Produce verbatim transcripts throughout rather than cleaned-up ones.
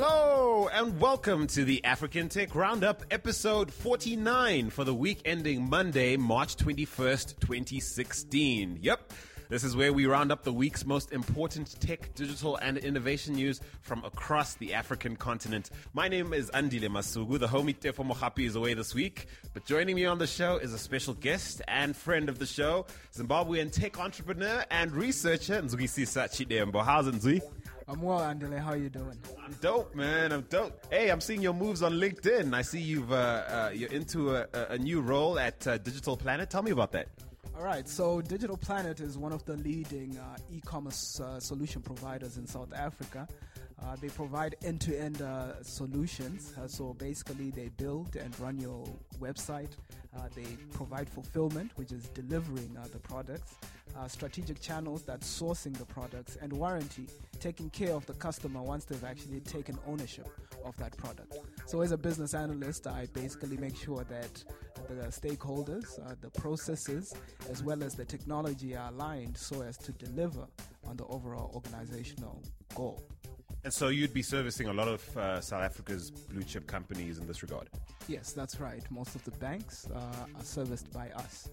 Hello and welcome to the African Tech Roundup, episode forty-nine for the week ending Monday, March twenty-first, twenty sixteen. Yep. This is where we round up the week's most important tech, digital, and innovation news from across the African continent. My name is Andile Masuku. The homie Tefo Mohapi is away this week, but joining me on the show is a special guest and friend of the show, Zimbabwean tech entrepreneur and researcher Nzwisisa Sachidembo. How's Nzwi? I'm well, Andile. How are you doing? I'm dope, man. I'm dope. Hey, I'm seeing your moves on LinkedIn. I see you've uh, uh, you're into a, a new role at uh, Digital Planet. Tell me about that. All right, so Digital Planet is one of the leading uh, e-commerce uh, solution providers in South Africa. Uh, they provide end-to-end uh, solutions. Uh, so basically, they build and run your website. Uh, they provide fulfillment, which is delivering uh, the products, uh, strategic channels that's sourcing the products, and warranty, taking care of the customer once they've actually taken ownership of that product. So as a business analyst, I basically make sure that the stakeholders, uh, the processes, as well as the technology are aligned so as to deliver on the overall organizational goal. And so you'd be servicing a lot of uh, South Africa's blue chip companies in this regard? Yes, that's right. Most of the banks uh, are serviced by us.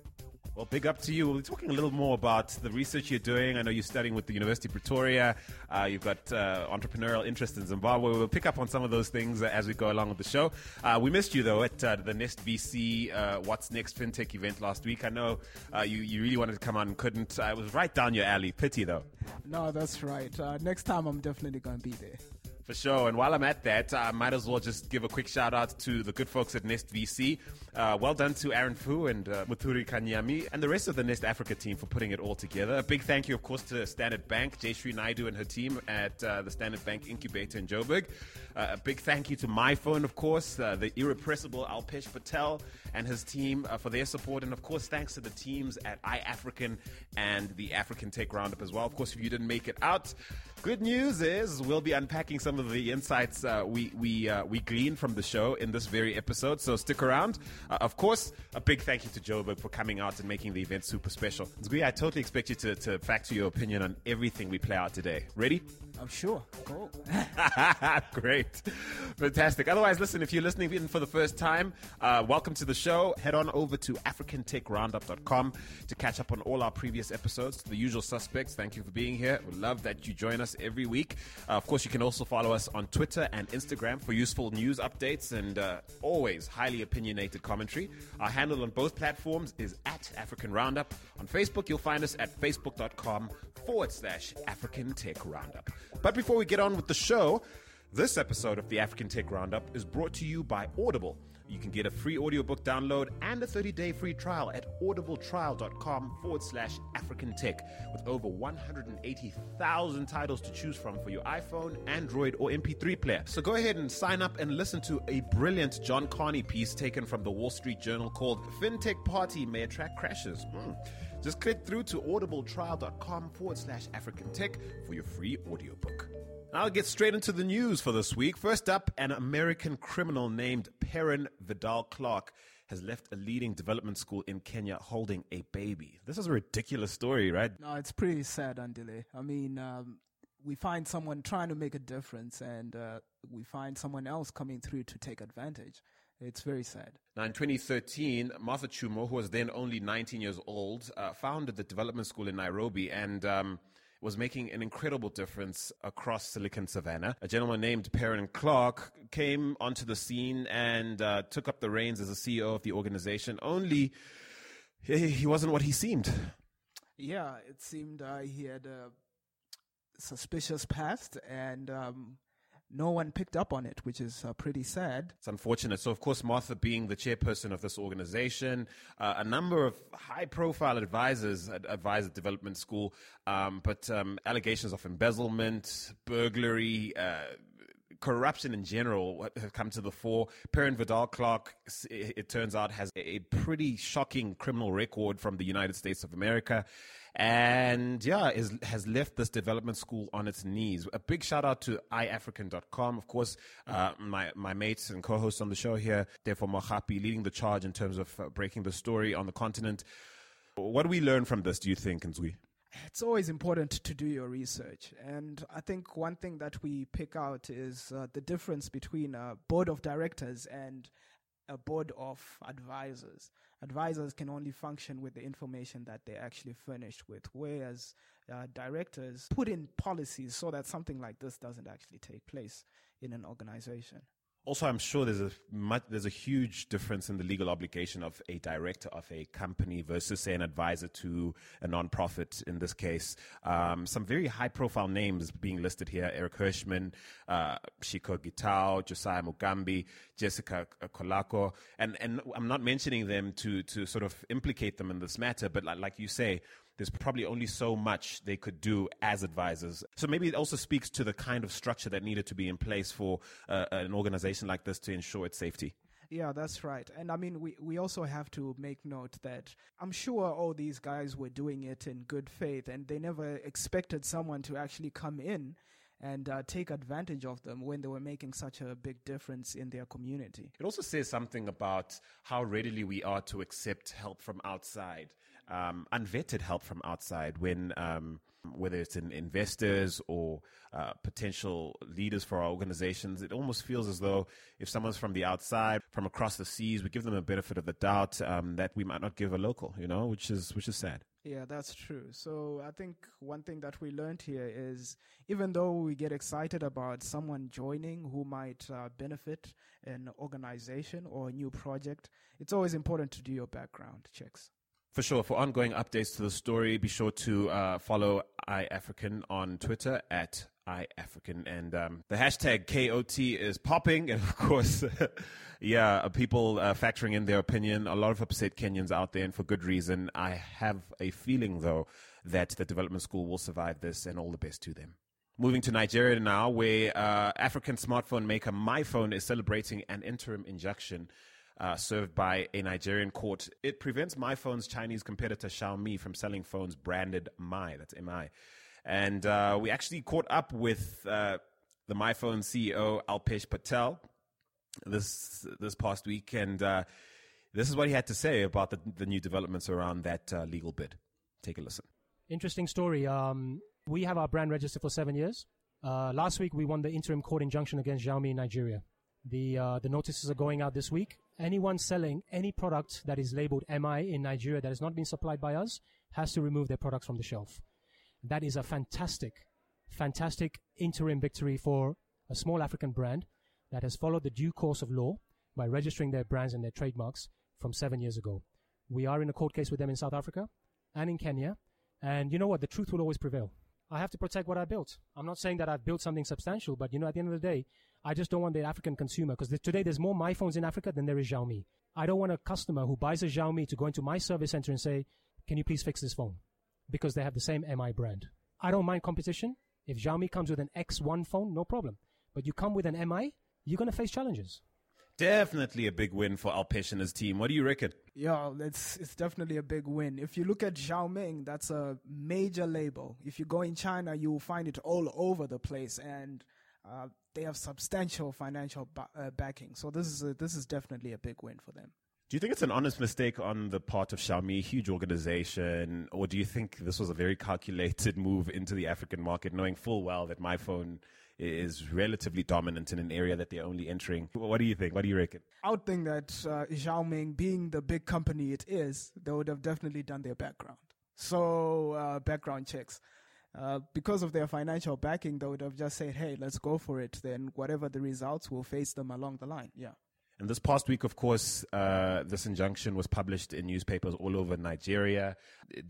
Well, big up to you. We'll be talking a little more about the research you're doing. I know you're studying with the University of Pretoria. Uh, you've got uh, entrepreneurial interest in Zimbabwe. We'll pick up on some of those things uh, as we go along with the show. Uh, we missed you, though, at uh, the Nest V C uh, What's Next FinTech event last week. I know uh, you, you really wanted to come on and couldn't. Uh, it was right down your alley. Pity, though. No, that's right. Uh, next time, I'm definitely going to be there. For sure. And while I'm at that, I might as well just give a quick shout out to the good folks at Nest V C. Uh, well done to Aaron Fu and uh, Muthuri Kanyami and the rest of the Nest Africa team for putting it all together. A big thank you, of course, to Standard Bank, Jayshree Naidu and her team at uh, the Standard Bank Incubator in Joburg. Uh, a big thank you to MyPhone, of course, uh, the irrepressible Alpesh Patel and his team uh, for their support. And, of course, thanks to the teams at iAfrican and the African Tech Roundup as well. Of course, if you didn't make it out, good news is we'll be unpacking some of the insights uh, we we uh, we gleaned from the show in this very episode, so stick around. Uh, of course, a big thank you to Joburg for coming out and making the event super special. Nzwi, I totally expect you to, to factor your opinion on everything we play out today. Ready? I'm sure. Cool. Great. Fantastic. Otherwise, listen, if you're listening in for the first time, uh, welcome to the show. Head on over to african tech roundup dot com to catch up on all our previous episodes. The usual suspects, thank you for being here. We love that you join us every week. Uh, of course, you can also follow us on Twitter and Instagram for useful news updates and uh, always highly opinionated commentary. Our handle on both platforms is at African Roundup. On Facebook, you'll find us at facebook.com forward slash African Tech Roundup. But before we get on with the show, this episode of the African Tech Roundup is brought to you by Audible. You can get a free audiobook download and a thirty-day free trial at audibletrial.com forward slash African Tech with over one hundred eighty thousand titles to choose from for your iPhone, Android, or M P three player. So go ahead and sign up and listen to a brilliant John Carney piece taken from the Wall Street Journal called FinTech Party May Attract Crashes. Mm. Just click through to audibletrial.com forward slash African Tech for your free audiobook. I'll get straight into the news for this week. First up, an American criminal named Perrin Vidal-Clark has left a leading development school in Kenya holding a baby. This is a ridiculous story, right? No, it's pretty sad, Andile. I mean, um, we find someone trying to make a difference and uh, we find someone else coming through to take advantage. It's very sad. Now, in twenty thirteen, Martha Chumo, who was then only nineteen years old, uh, founded the development school in Nairobi and um was making an incredible difference across Silicon Savannah. A gentleman named Perrin Clark came onto the scene and uh, took up the reins as the C E O of the organization, only he, he wasn't what he seemed. Yeah, it seemed uh, he had a suspicious past and um no one picked up on it, which is uh, pretty sad. It's unfortunate. So, of course, Martha being the chairperson of this organization, uh, a number of high-profile advisors ad- advise the development school, um, but um, allegations of embezzlement, burglary, uh, corruption in general have come to the fore. Perrin Vidal-Clark, it turns out, has a pretty shocking criminal record from the United States of America. And yeah, is, has left this development school on its knees. A big shout out to i african dot com. Of course, uh, my, my mates and co-hosts on the show here, Tefo Mohapi, leading the charge in terms of uh, breaking the story on the continent. What do we learn from this, do you think, Nzwi? I it's always important to do your research. And I think one thing that we pick out is uh, the difference between a board of directors and a board of advisors. Advisors can only function with the information that they're actually furnished with, whereas uh, directors put in policies so that something like this doesn't actually take place in an organization. Also, I'm sure there's a much, there's a huge difference in the legal obligation of a director of a company versus, say, an advisor to a nonprofit. In this case, um, some very high-profile names being listed here: Eric Hirschman, uh, Shiko Gitao, Josiah Mugambi, Jessica Kolako, and and I'm not mentioning them to to sort of implicate them in this matter, but like, like you say, there's probably only so much they could do as advisors. So maybe it also speaks to the kind of structure that needed to be in place for uh, an organization like this to ensure its safety. Yeah, that's right. And I mean, we, we also have to make note that I'm sure all these guys were doing it in good faith, and they never expected someone to actually come in and uh, take advantage of them when they were making such a big difference in their community. It also says something about how readily we are to accept help from outside, um, unvetted help from outside, when um, whether it's in investors or uh, potential leaders for our organizations. It almost feels as though if someone's from the outside, from across the seas, we give them a benefit of the doubt um, that we might not give a local, you know, which is which is sad. Yeah, that's true. So I think one thing that we learned here is, even though we get excited about someone joining who might uh, benefit an organization or a new project, it's always important to do your background checks. For sure. For ongoing updates to the story, be sure to uh, follow iAfrican on Twitter at iAfrican, and um, the hashtag K O T is popping, and of course yeah people uh, factoring in their opinion. A lot of upset Kenyans out there, and for good reason. I have a feeling though that the development school will survive this, and all the best to them. Moving to Nigeria now, where uh, African smartphone maker MyPhone is celebrating an interim injunction Uh, served by a Nigerian court. It prevents MyPhone's Chinese competitor Xiaomi from selling phones branded My, that's M I. And uh, we actually caught up with uh, the MyPhone C E O, Alpesh Patel, this this past week. And uh, this is what he had to say about the, the new developments around that uh, legal bid. Take a listen. Interesting story. Um, we have our brand registered for seven years. Uh, last week, we won the interim court injunction against Xiaomi in Nigeria. The uh, the notices are going out this week. Anyone selling any product that is labeled M I in Nigeria that has not been supplied by us has to remove their products from the shelf. That is a fantastic, fantastic interim victory for a small African brand that has followed the due course of law by registering their brands and their trademarks from seven years ago. We are in a court case with them in South Africa and in Kenya. And you know what? The truth will always prevail. I have to protect what I built. I'm not saying that I've built something substantial, but you know, at the end of the day, I just don't want the African consumer, because th- today there's more MyPhones in Africa than there is Xiaomi. I don't want a customer who buys a Xiaomi to go into my service center and say, can you please fix this phone? Because they have the same M I brand. I don't mind competition. If Xiaomi comes with an X one phone, no problem. But you come with an M I, you're going to face challenges. Definitely a big win for Alpesh and his team. What do you reckon? Yeah, it's, it's definitely a big win. If you look at Xiaoming, that's a major label. If you go in China, you'll find it all over the place, and uh, they have substantial financial ba- uh, backing. So this is a, this is definitely a big win for them. Do you think it's an honest mistake on the part of Xiaomi, huge organization, or do you think this was a very calculated move into the African market, knowing full well that MyPhone is relatively dominant in an area that they're only entering? What do you think? What do you reckon? I would think that uh, Xiaomi, being the big company it is, they would have definitely done their background. So uh, background checks. Uh, because of their financial backing, they would have just said, hey, let's go for it. Then whatever the results, will face them along the line. Yeah. And this past week, of course, uh, this injunction was published in newspapers all over Nigeria.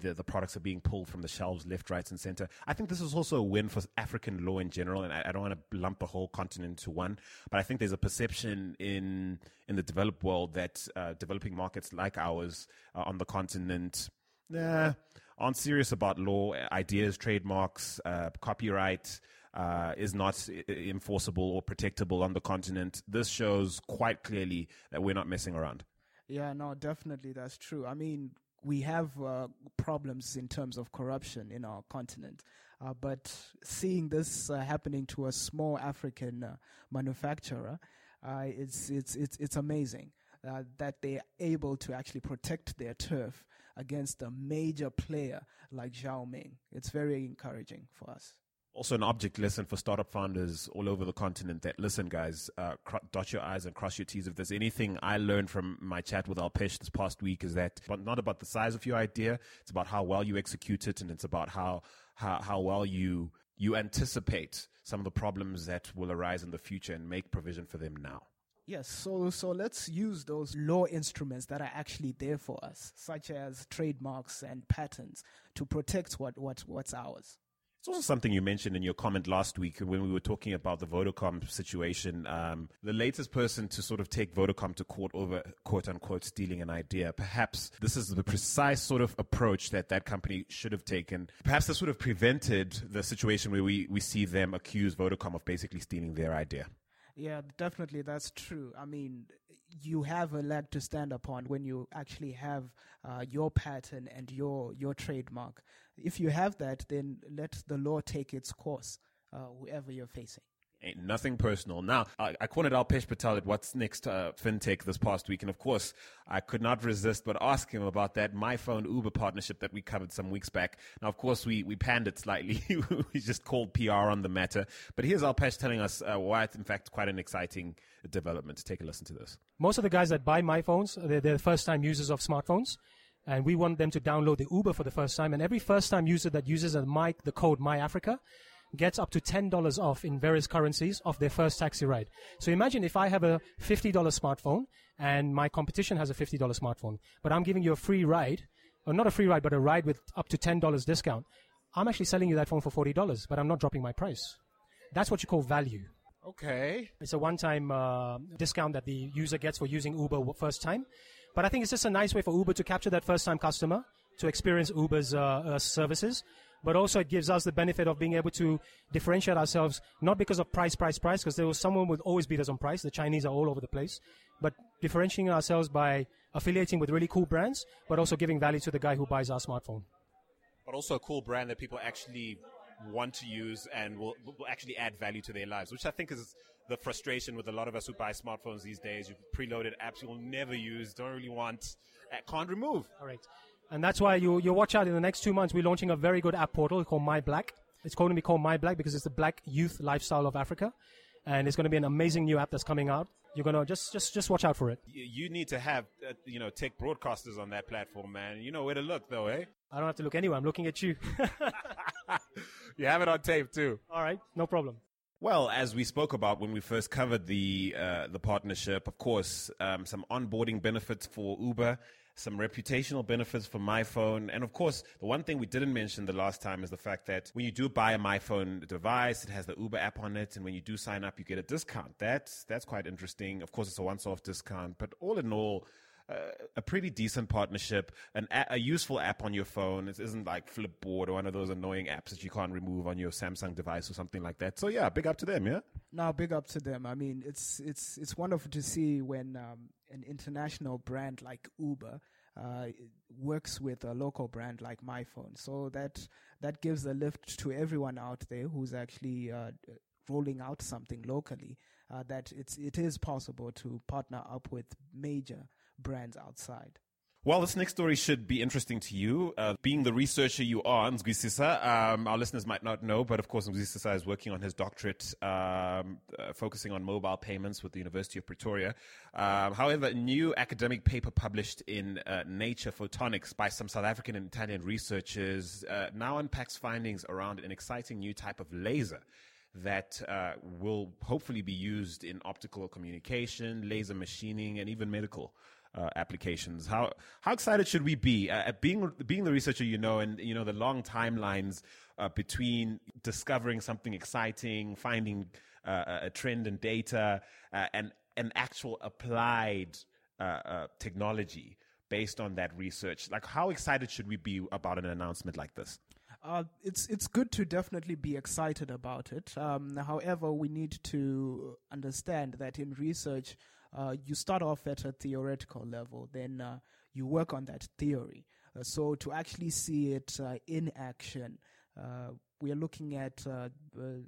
The, the products are being pulled from the shelves left, right, and center. I think this is also a win for African law in general, and I, I don't want to lump the whole continent into one, but I think there's a perception in in the developed world that uh, developing markets like ours uh, on the continent nah, aren't serious about law, ideas, trademarks, uh, copyright, Uh, is not enforceable or protectable on the continent. This shows quite clearly that we're not messing around. Yeah, no, definitely that's true. I mean, we have uh, problems in terms of corruption in our continent, uh, but seeing this uh, happening to a small African uh, manufacturer, uh, it's it's it's it's amazing. Uh, that they're able to actually protect their turf against a major player like Xiaomi. It's very encouraging for us. Also an object lesson for startup founders all over the continent that, listen, guys, uh, cr- dot your I's and cross your T's. If there's anything I learned from my chat with Alpesh this past week is that but not about the size of your idea. It's about how well you execute it, and it's about how how, how well you you anticipate some of the problems that will arise in the future and make provision for them now. Yes, so so let's use those law instruments that are actually there for us, such as trademarks and patents, to protect what, what what's ours. It's also something you mentioned in your comment last week when we were talking about the Vodacom situation. Um, the latest person to sort of take Vodacom to court over, quote unquote, stealing an idea. Perhaps this is the precise sort of approach that that company should have taken. Perhaps this would have prevented the situation where we, we see them accuse Vodacom of basically stealing their idea. Yeah, definitely. That's true. I mean, you have a leg to stand upon when you actually have uh, your pattern and your your trademark. If you have that, then let the law take its course, uh, whoever you're facing. Ain't nothing personal. Now, I, I cornered Alpesh Patel at What's Next uh, FinTech this past week. And of course, I could not resist but ask him about that MyPhone Uber partnership that we covered some weeks back. Now, of course, we, we panned it slightly. We just called P R on the matter. But here's Alpesh telling us uh, why it's, in fact, quite an exciting development. Take a listen to this. Most of the guys that buy MyPhones, they're, they're first-time users of smartphones. And we want them to download the Uber for the first time. And every first-time user that uses a my, the code MyAfrica gets up to ten dollars off in various currencies of their first taxi ride. So imagine if I have a fifty dollars smartphone and my competition has a fifty dollars smartphone, but I'm giving you a free ride, or not a free ride, but a ride with up to ten dollars discount. I'm actually selling you that phone for forty dollars, but I'm not dropping my price. That's what you call value. Okay. It's a one-time uh, discount that the user gets for using Uber first time. But I think it's just a nice way for Uber to capture that first-time customer, to experience Uber's uh, uh, services. But also it gives us the benefit of being able to differentiate ourselves, not because of price, price, price, because there was someone would always beat us on price. The Chinese are all over the place. But differentiating ourselves by affiliating with really cool brands, but also giving value to the guy who buys our smartphone. But also a cool brand that people actually want to use and will, will actually add value to their lives, which I think is the frustration with a lot of us who buy smartphones these days. You preloaded apps you'll never use, don't really want, can't remove. All right. And that's why you you watch out. In the next two months, we're launching a very good app portal called My Black. It's going to be called My Black because it's the black youth lifestyle of Africa. And it's going to be an amazing new app that's coming out. You're going to just, just, just watch out for it. You need to have, uh, you know, tech broadcasters on that platform, man. You know where to look though, eh? I don't have to look anywhere. I'm looking at you. You have it on tape too. All right. No problem. Well, as we spoke about when we first covered the uh, the partnership, of course, um, some onboarding benefits for Uber, some reputational benefits for MyPhone. And of course, the one thing we didn't mention the last time is the fact that when you do buy a MyPhone device, it has the Uber app on it. And when you do sign up, you get a discount. That's, that's quite interesting. Of course, it's a once-off discount. But all in all, uh, a pretty decent partnership, an a-, a useful app on your phone. It isn't like Flipboard or one of those annoying apps that you can't remove on your Samsung device or something like that. So yeah, big up to them, yeah? No, big up to them. I mean, it's it's it's wonderful to see when um, an international brand like Uber uh, works with a local brand like MyPhone. So that that gives a lift to everyone out there who's actually uh, rolling out something locally, uh, that it's it is possible to partner up with major brands outside. Well, this next story should be interesting to you. Uh, being the researcher you are, Nzwisisa, um, our listeners might not know, but of course Nzwisisa is working on his doctorate, um, uh, focusing on mobile payments with the University of Pretoria. Um, however, a new academic paper published in uh, Nature Photonics by some South African and Italian researchers uh, now unpacks findings around an exciting new type of laser that uh, will hopefully be used in optical communication, laser machining, and even medical Uh, applications. How how excited should we be uh, at being being the researcher, you know, and you know the long timelines uh, between discovering something exciting, finding uh, a trend in data, uh, and an actual applied uh, uh, technology based on that research. Like, how excited should we be about an announcement like this? Uh, it's it's good to definitely be excited about it. Um, however, we need to understand that in research, Uh, you start off at a theoretical level, then uh, you work on that theory. Uh, so to actually see it uh, in action, uh, we are looking at uh, uh,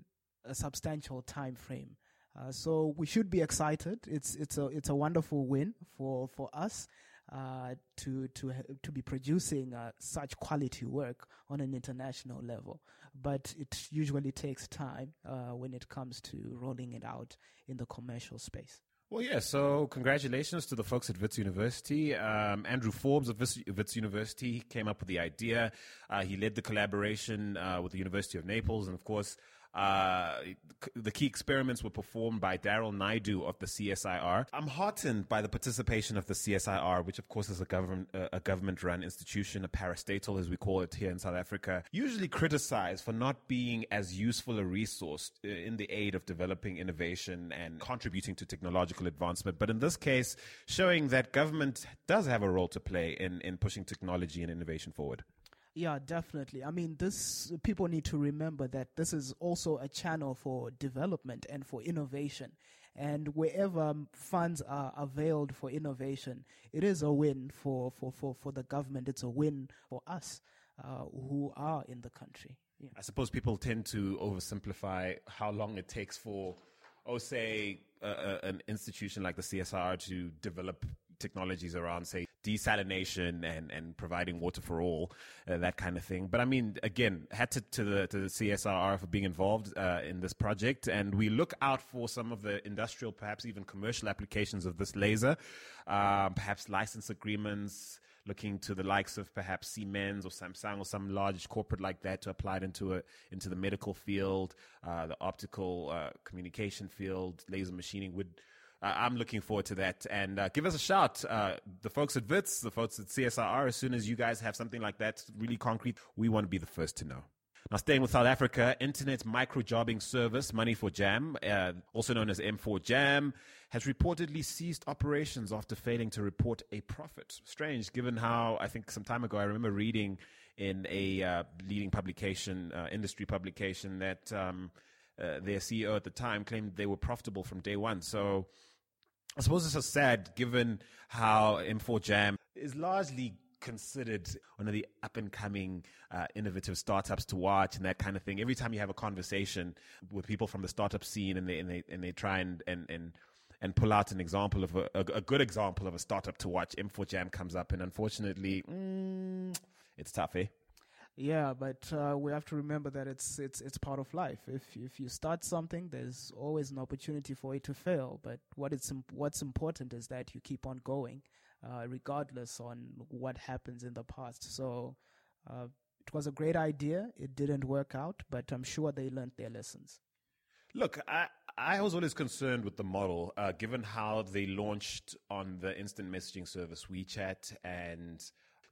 a substantial time frame. Uh, so we should be excited. It's it's a it's a wonderful win for for us. uh, to to to be producing uh, such quality work on an international level. But it usually takes time uh, when it comes to rolling it out in the commercial space. Well, yeah, so congratulations to the folks at Wits University. Um, Andrew Forbes of Wits, Wits University came up with the idea. Uh, he led the collaboration uh, with the University of Naples. And, of course, uh, the key experiments were performed by Daryl Naidu of the C S I R. I'm heartened by the participation of the C S I R, which, of course, is a, govern, uh, a government-run institution, a parastatal, as we call it here in South Africa, usually criticized for not being as useful a resource in the aid of developing innovation and contributing to technological advancement, but in this case, showing that government does have a role to play in, in pushing technology and innovation forward. Yeah, definitely. I mean, this people need to remember that this is also a channel for development and for innovation. And wherever funds are availed for innovation, it is a win for, for, for, for the government. It's a win for us uh, who are in the country. Yeah. I suppose people tend to oversimplify how long it takes for, oh, say, Uh, an institution like the C S I R to develop technologies around, say, desalination and, and providing water for all, uh, that kind of thing. But I mean, again, hat to, to the to the C S I R for being involved uh, in this project. And we look out for some of the industrial, perhaps even commercial applications of this laser, uh, perhaps license agreements, looking to the likes of perhaps Siemens or Samsung or some large corporate like that to apply it into a, into the medical field, uh, the optical uh, communication field, laser machining. Would uh, I'm looking forward to that. And uh, give us a shout, uh, the folks at Wits, the folks at C S I R. As soon as you guys have something like that really concrete, we want to be the first to know. Now, staying with South Africa, internet microjobbing service Money for Jam, uh, also known as M four Jam, has reportedly ceased operations after failing to report a profit. Strange, given how I think some time ago I remember reading in a uh, leading publication, uh, industry publication, that um, uh, their C E O at the time claimed they were profitable from day one. So I suppose this is sad, given how M four Jam is largely considered one of the up-and-coming uh, innovative startups to watch and that kind of thing. Every time you have a conversation with people from the startup scene and they and they, and they try and, and, and, and pull out an example of a, a good example of a startup to watch, M four Jam comes up. And unfortunately, mm, it's tough, eh? Yeah, but uh, we have to remember that it's it's it's part of life. If if you start something, there's always an opportunity for it to fail. But what it's what's important is that you keep on going, uh, regardless on what happens in the past. So uh, it was a great idea. It didn't work out, but I'm sure they learned their lessons. Look, I, I was always concerned with the model, uh, given how they launched on the instant messaging service WeChat. And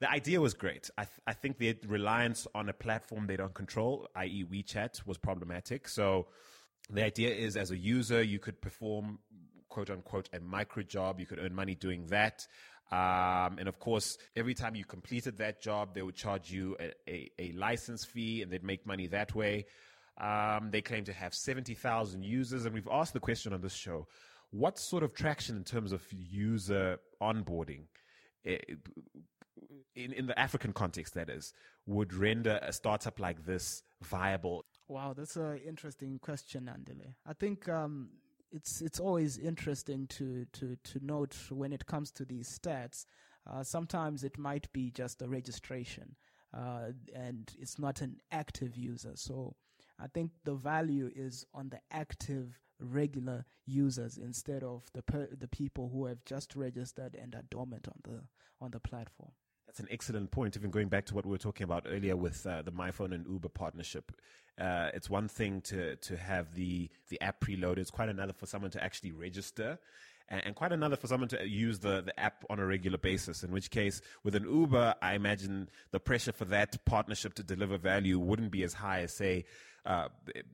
the idea was great. I, th- I think the reliance on a platform they don't control, that is. WeChat, was problematic. So the idea is, as a user, you could perform, quote unquote, a micro job. You could earn money doing that. Um, and of course, every time you completed that job, they would charge you a, a, a license fee and they'd make money that way. Um, they claim to have seventy thousand users. And we've asked the question on this show, what sort of traction in terms of user onboarding, It, In, in the African context, that is, would render a startup like this viable? Wow, that's an interesting question, Andile. I think um, it's it's always interesting to, to, to note when it comes to these stats. Uh, sometimes it might be just a registration uh, and it's not an active user. So I think the value is on the active regular users instead of the per, the people who have just registered and are dormant on the on the platform. That's an excellent point, even going back to what we were talking about earlier with uh, the MyPhone and Uber partnership. Uh, it's one thing to to have the, the app preloaded. It's quite another for someone to actually register and, and quite another for someone to use the, the app on a regular basis, in which case, with an Uber, I imagine the pressure for that partnership to deliver value wouldn't be as high as, say, uh,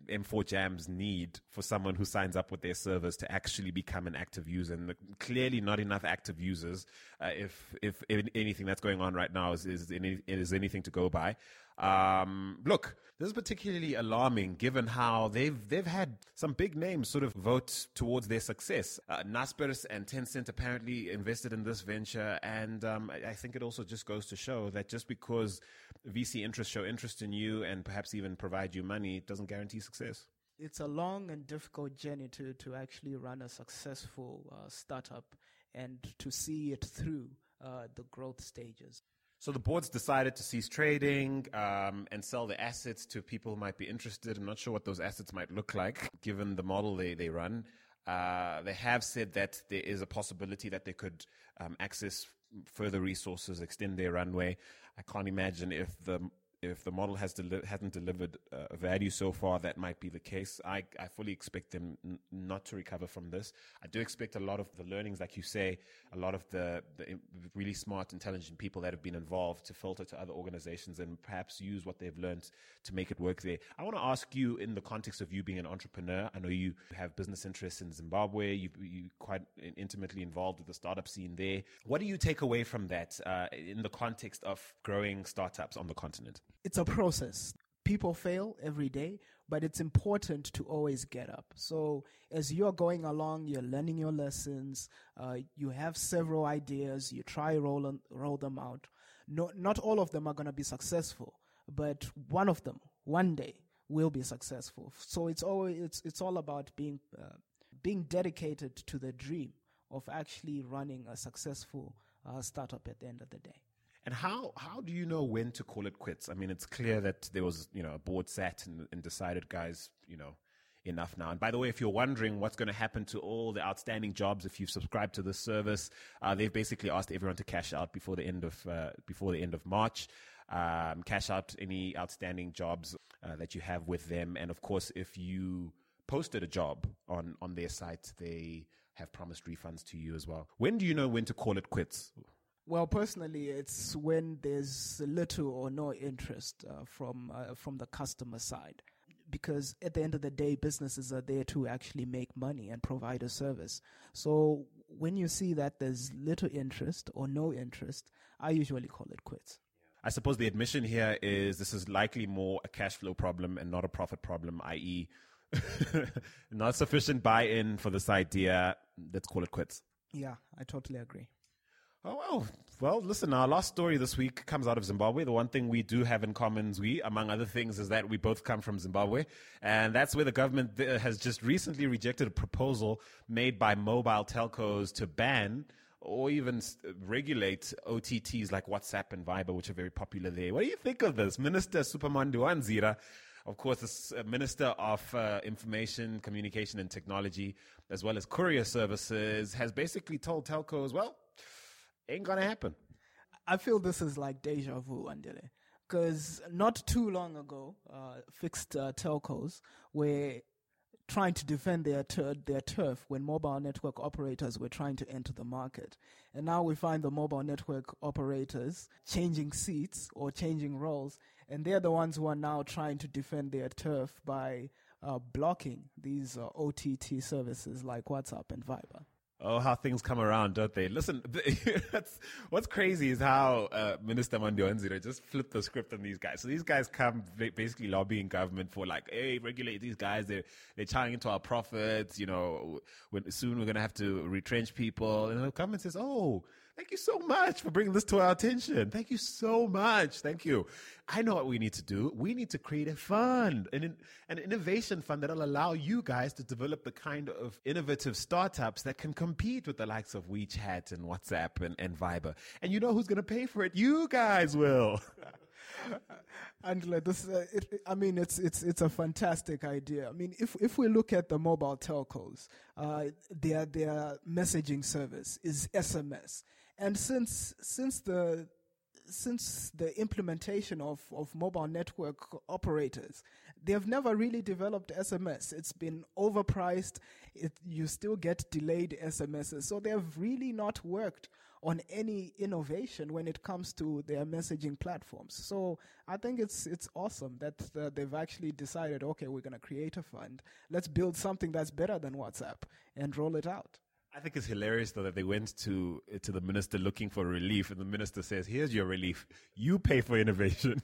M four Jam's need for someone who signs up with their service to actually become an active user. And the, clearly not enough active users, uh, if, if if anything that's going on right now is is, any, is anything to go by. Um, look, this is particularly alarming given how they've they've had some big names sort of vote towards their success. Uh, Naspers and Tencent apparently invested in this venture, and um, I think it also just goes to show that just because V C interests show interest in you and perhaps even provide you money, it doesn't guarantee success. It's a long and difficult journey to to actually run a successful uh, startup and to see it through. uh, the growth stages. So the boards decided to cease trading um, and sell the assets to people who might be interested. I'm not sure what those assets might look like, given the model they, they run. Uh, they have said that there is a possibility that they could um, access further resources, extend their runway. I can't imagine if the if the model has deli- hasn't delivered uh, value so far, that might be the case. I, I fully expect them n- not to recover from this. I do expect a lot of the learnings, like you say, a lot of the, the really smart, intelligent people that have been involved to filter to other organizations and perhaps use what they've learned to make it work there. I want to ask you, in the context of you being an entrepreneur, I know you have business interests in Zimbabwe. You, you're quite intimately involved with the startup scene there. What do you take away from that uh, in the context of growing startups on the continent? It's a process. People fail every day, but it's important to always get up. So as you're going along, you're learning your lessons, uh, you have several ideas, you try roll and roll them out. No, not all of them are going to be successful, but one of them, one day, will be successful. So it's always, it's, it's all about being, uh, being dedicated to the dream of actually running a successful uh, startup at the end of the day. And how, how do you know when to call it quits? I mean, it's clear that there was, you know, a board sat and, and decided, guys, you know, enough now. And by the way, if you're wondering what's going to happen to all the outstanding jobs, if you've subscribed to this service, uh, they've basically asked everyone to cash out before the end of, uh, before the end of March. Um, cash out any outstanding jobs, uh, that you have with them. And of course, if you posted a job on, on their site, they have promised refunds to you as well. When do you know when to call it quits? Well, personally, it's when there's little or no interest uh, from uh, from the customer side, because at the end of the day, businesses are there to actually make money and provide a service. So when you see that there's little interest or no interest, I usually call it quits. I suppose the admission here is this is likely more a cash flow problem and not a profit problem, that is not sufficient buy-in for this idea. Let's call it quits. Yeah, I totally agree. Oh, well, well, listen, our last story this week comes out of Zimbabwe. The one thing we do have in common, we, among other things, is that we both come from Zimbabwe. And that's where the government has just recently rejected a proposal made by mobile telcos to ban or even regulate O T Ts like WhatsApp and Viber, which are very popular there. What do you think of this? Minister Superman Nzira, of course, the Minister of uh, Information, Communication and Technology, as well as Courier Services, has basically told telcos, well, ain't gonna happen. I feel this is like deja vu, Andile, because not too long ago, uh, fixed uh, telcos were trying to defend their tur- their turf when mobile network operators were trying to enter the market. And now we find the mobile network operators changing seats or changing roles, and they're the ones who are now trying to defend their turf by uh, blocking these uh, O T T services like WhatsApp and Viber. Oh, how things come around, don't they? Listen, that's, what's crazy is how uh, Minister Nzira just flipped the script on these guys. So these guys come basically lobbying government for like, hey, regulate these guys. They're, they're chowing into our profits. You know, when, soon we're going to have to retrench people. And the government says, oh, thank you so much for bringing this to our attention. Thank you so much. Thank you. I know what we need to do. We need to create a fund, an, an innovation fund that will allow you guys to develop the kind of innovative startups that can come compete with the likes of WeChat and WhatsApp and, and Viber. And you know who's going to pay for it? You guys will. Andile, this, uh, it, I mean, it's it's it's a fantastic idea. I mean, if if we look at the mobile telcos, uh, their their messaging service is S M S, and since since the Since the implementation of, of mobile network operators, they have never really developed S M S. It's been overpriced. It, you still get delayed S M Ses. So they have really not worked on any innovation when it comes to their messaging platforms. So I think it's it's awesome that uh, they've actually decided, okay, we're going to create a fund. Let's build something that's better than WhatsApp and roll it out. I think it's hilarious, though, that they went to to the minister looking for relief, and the minister says, here's your relief. You pay for innovation.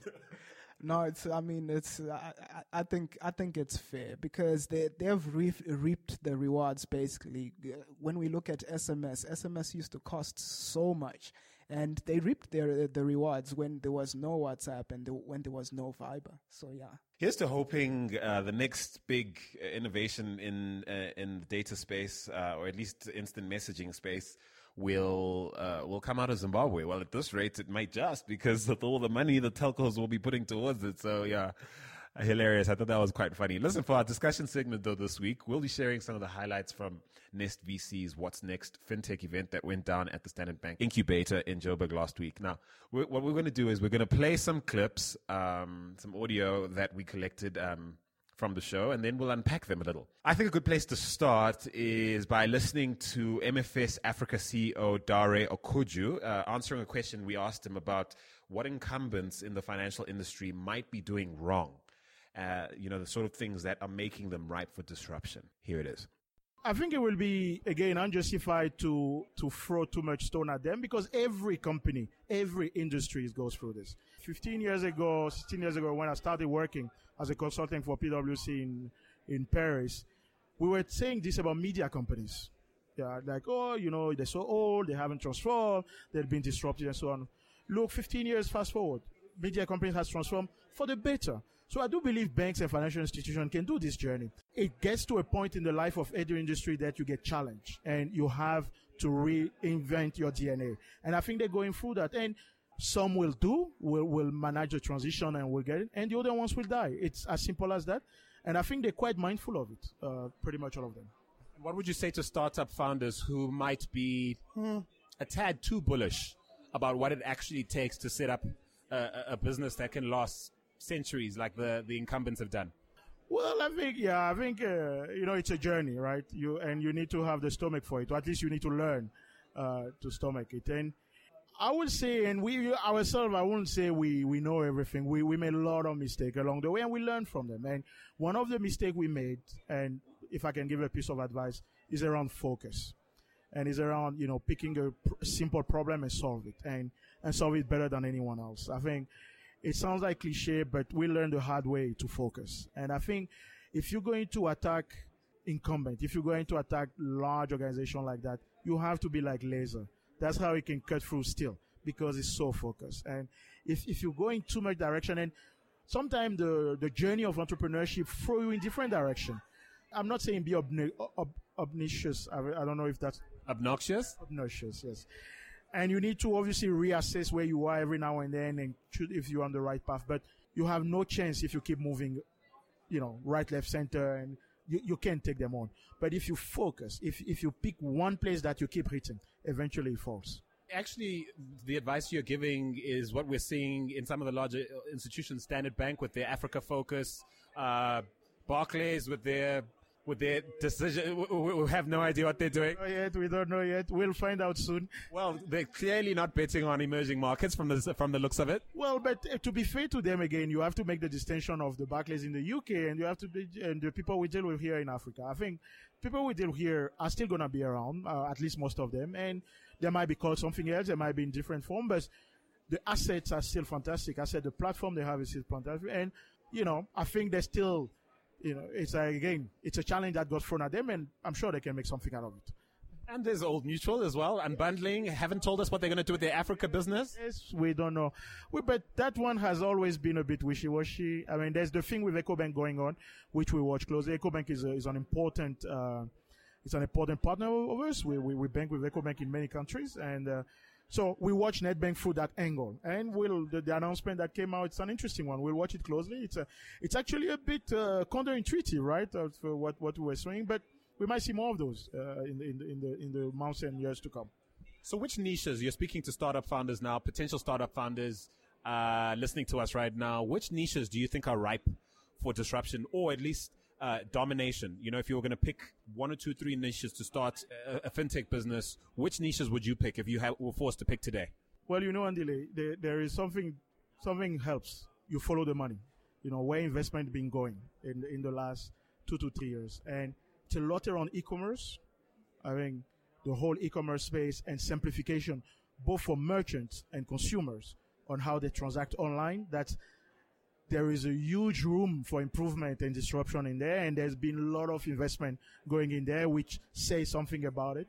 No, it's, I mean, it's, I, I think, I think it's fair, because they, they've re- reaped the rewards, basically. When we look at S M S, S M S used to cost so much, and they reaped their, the rewards when there was no WhatsApp and the, when there was no Viber. So, yeah. Here's to hoping uh, the next big innovation in, uh, in the data space, uh, or at least instant messaging space, will uh, will come out of Zimbabwe. Well, at this rate, it might just, because of all the money the telcos will be putting towards it. So, yeah, hilarious. I thought that was quite funny. Listen, for our discussion segment, though, this week, we'll be sharing some of the highlights from Nest V C's What's Next FinTech event that went down at the Standard Bank Incubator in Joburg last week. Now, we're, what we're going to do is we're going to play some clips, um, some audio that we collected um from the show, and then we'll unpack them a little. I think a good place to start is by listening to M F S Africa C E O Dare Okuju uh, answering a question we asked him about what incumbents in the financial industry might be doing wrong, uh, you know, the sort of things that are making them ripe for disruption. Here it is. I think it will be, again, unjustified to, to throw too much stone at them, because every company, every industry goes through this. fifteen years ago, sixteen years ago, when I started working as a consultant for P W C in, in Paris, we were saying this about media companies. Yeah, like, oh, you know, they're so old, they haven't transformed, they've been disrupted and so on. Look, fifteen years fast forward, media companies has transformed for the better. So I do believe banks and financial institutions can do this journey. It gets to a point in the life of every industry that you get challenged and you have to reinvent your D N A. And I think they're going through that. And some will do, will, will manage the transition and will get it. And the other ones will die. It's as simple as that. And I think they're quite mindful of it, uh, pretty much all of them. What would you say to startup founders who might be hmm, a tad too bullish about what it actually takes to set up a, a business that can last centuries like the the incumbents have done? Well, I think, yeah, I think, uh, you know, it's a journey, right? You and you need to have the stomach for it, or at least you need to learn uh, to stomach it. And I would say, and we ourselves, I wouldn't say we, we know everything. We, we made a lot of mistakes along the way, and we learned from them. And one of the mistakes we made, and if I can give a piece of advice, is around focus. And is around, you know, picking a pr- simple problem and solve it, and, and solve it better than anyone else. I think it sounds like cliche, but we learned the hard way to focus. And I think if you're going to attack incumbent, if you're going to attack large organization like that, you have to be like laser. That's how it can cut through still, because it's so focused. And if, if you're going too much direction, and sometimes the, the journey of entrepreneurship throw you in different direction. I'm not saying be obni- ob- obnoxious. I, I don't know if that's... Obnoxious? Obnoxious, yes. And you need to obviously reassess where you are every now and then and choose if you're on the right path. But you have no chance if you keep moving, you know, right, left, center, and you, you can't take them on. But if you focus, if if you pick one place that you keep hitting, eventually it falls. Actually, the advice you're giving is what we're seeing in some of the larger institutions, Standard Bank with their Africa focus, uh, Barclays with their... with their decision, we have no idea what they're doing. Not yet, we don't know yet. We'll find out soon. Well, they're clearly not betting on emerging markets from the from the looks of it. Well, but to be fair to them again, you have to make the distinction of the Barclays in the U K, and you have to be, and the people we deal with here in Africa. I think people we deal here are still going to be around, uh, at least most of them, and they might be called something else. They might be in different form, but the assets are still fantastic. I said the platform they have is still fantastic, and you know, I think they're still. You know, it's a, again, it's a challenge that got thrown at them, and I'm sure they can make something out of it. And there's Old Mutual as well, unbundling. Haven't told us what they're going to do with their Africa business. Yes, we don't know. We, but that one has always been a bit wishy-washy. I mean, there's the thing with EcoBank going on, which we watch closely. EcoBank is, a, is an important, uh, it's an important partner of us. We, we, we bank with EcoBank in many countries, and, uh, so we watch NetBank through that angle, and we'll, the, the announcement that came out, it's an interesting one. We'll watch it closely. It's a, it's actually a bit uh, counterintuitive, right, of uh, what what we were saying, but we might see more of those uh, in, in, in the in the months and years to come. So, which niches you're speaking to startup founders now, potential startup founders uh, listening to us right now? Which niches do you think are ripe for disruption, or at least uh, domination? You know, if you were going to pick one or two, three niches to start a, a fintech business, which niches would you pick if you ha- were forced to pick today? Well, you know, Andile, there, there is something, something helps. You follow the money, you know, where investment been going in, in the last two to three years. And it's a lot around e-commerce. I mean, the whole e-commerce space and simplification, both for merchants and consumers on how they transact online. That's, there is a huge room for improvement and disruption in there, and there's been a lot of investment going in there, which says something about it.